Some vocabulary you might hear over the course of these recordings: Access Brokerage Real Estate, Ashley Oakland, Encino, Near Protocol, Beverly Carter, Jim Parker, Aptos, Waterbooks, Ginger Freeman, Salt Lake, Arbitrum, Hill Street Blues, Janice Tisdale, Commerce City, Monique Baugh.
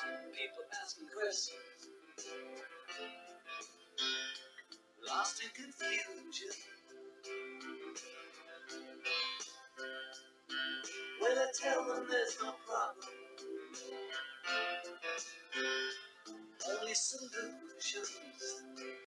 people asking questions, lost in confusion. When I tell them there's no problem, only solutions.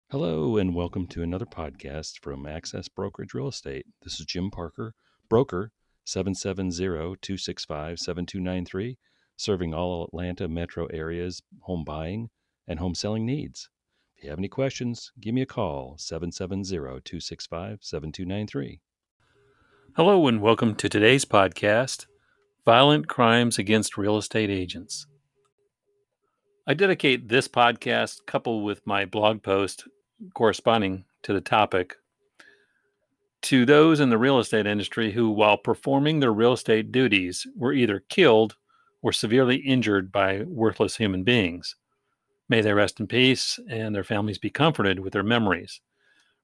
Hello and welcome to another podcast from Access Brokerage Real Estate. This is Jim Parker, broker 770-265-7293. Serving all Atlanta metro areas, home buying, and home selling needs. If you have any questions, give me a call, 770-265-7293. Hello and welcome to today's podcast, Violent Crimes Against Real Estate Agents. I dedicate this podcast, coupled with my blog post corresponding to the topic, to those in the real estate industry who, while performing their real estate duties, were either killed or severely injured by worthless human beings. May they rest in peace and their families be comforted with their memories.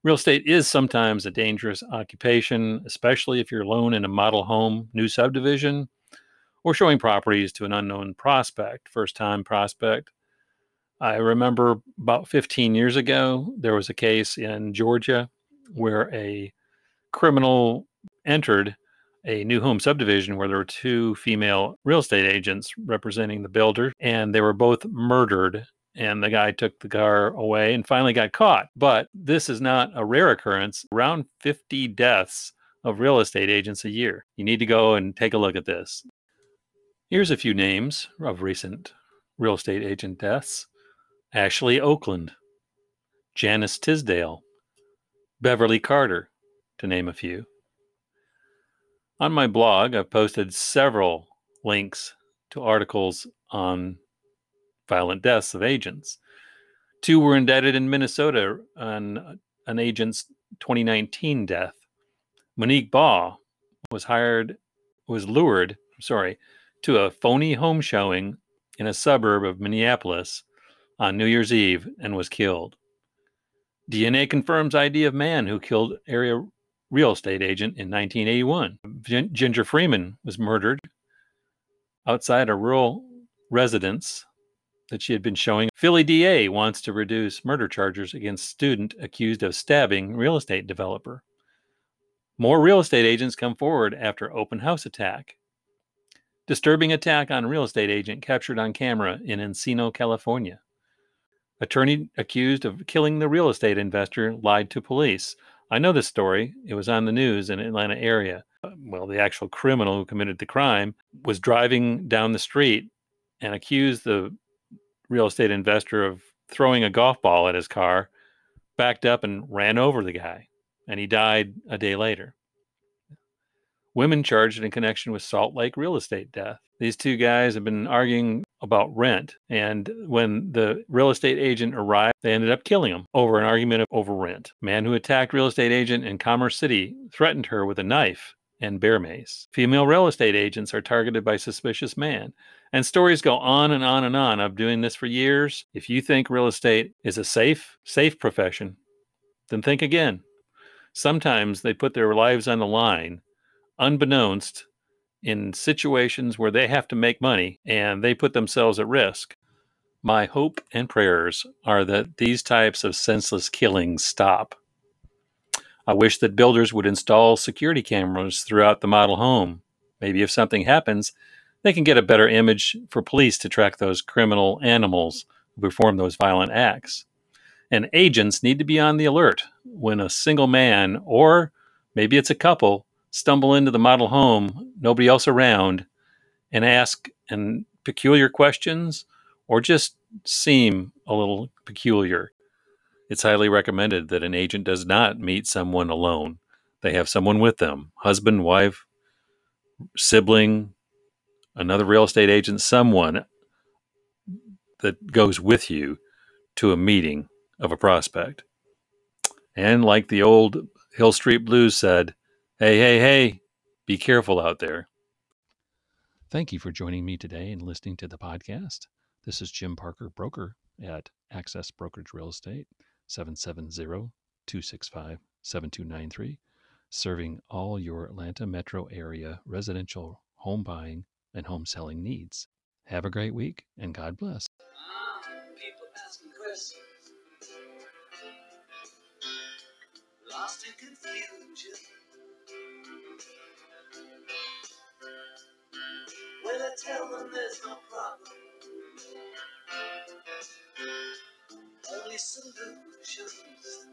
Real estate is sometimes a dangerous occupation, especially if you're alone in a model home, new subdivision, or showing properties to an unknown prospect, first-time prospect. I remember about 15 years ago, there was a case in Georgia where a criminal entered a new home subdivision where there were two female real estate agents representing the builder, and they were both murdered, and the guy took the car away and finally got caught. But this is not a rare occurrence. Around 50 deaths of real estate agents a year. You need to go and take a look at this. Here's a few names of recent real estate agent deaths. Ashley Oakland, Janice Tisdale, Beverly Carter, to name a few. On my blog, I've posted several links to articles on violent deaths of agents. Two were indicted in Minnesota on an agent's 2019 death. Monique Baugh was lured to a phony home showing in a suburb of Minneapolis on New Year's Eve and was killed. DNA confirms ID of man who killed area real estate agent in 1981. Ginger Freeman was murdered outside a rural residence that she had been showing. Philly DA wants to reduce murder charges against student accused of stabbing real estate developer. More real estate agents come forward after open house attack. Disturbing attack on real estate agent captured on camera in Encino, California. Attorney accused of killing the real estate investor lied to police. I know this story. It was on the news in Atlanta area. Well, the actual criminal who committed the crime was driving down the street and accused the real estate investor of throwing a golf ball at his car, backed up and ran over the guy, and he died a day later. Women charged in connection with Salt Lake real estate death. These two guys have been arguing about rent, and when the real estate agent arrived, they ended up killing him over an argument over rent. Man who attacked real estate agent in Commerce City threatened her with a knife and bear mace. Female real estate agents are targeted by suspicious man. And stories go on and on and on. I've been doing this for years. If you think real estate is a safe profession, then think again. Sometimes they put their lives on the line, unbeknownst, in situations where they have to make money and they put themselves at risk. My hope and prayers are that these types of senseless killings stop. I wish that builders would install security cameras throughout the model home. Maybe if something happens, they can get a better image for police to track those criminal animals who perform those violent acts. And agents need to be on the alert when a single man, or maybe it's a couple, stumble into the model home, nobody else around, and ask peculiar questions or just seem a little peculiar. It's highly recommended that an agent does not meet someone alone. They have someone with them, husband, wife, sibling, another real estate agent, someone that goes with you to a meeting of a prospect. And like the old Hill Street Blues said, hey, hey, hey, be careful out there. Thank you for joining me today and listening to the podcast. This is Jim Parker, broker at Access Brokerage Real Estate, 770-265-7293, serving all your Atlanta metro area residential home buying and home selling needs. Have a great week, and God bless. People asking questions. Lost and confusion. When I tell them there's no problem, only solutions.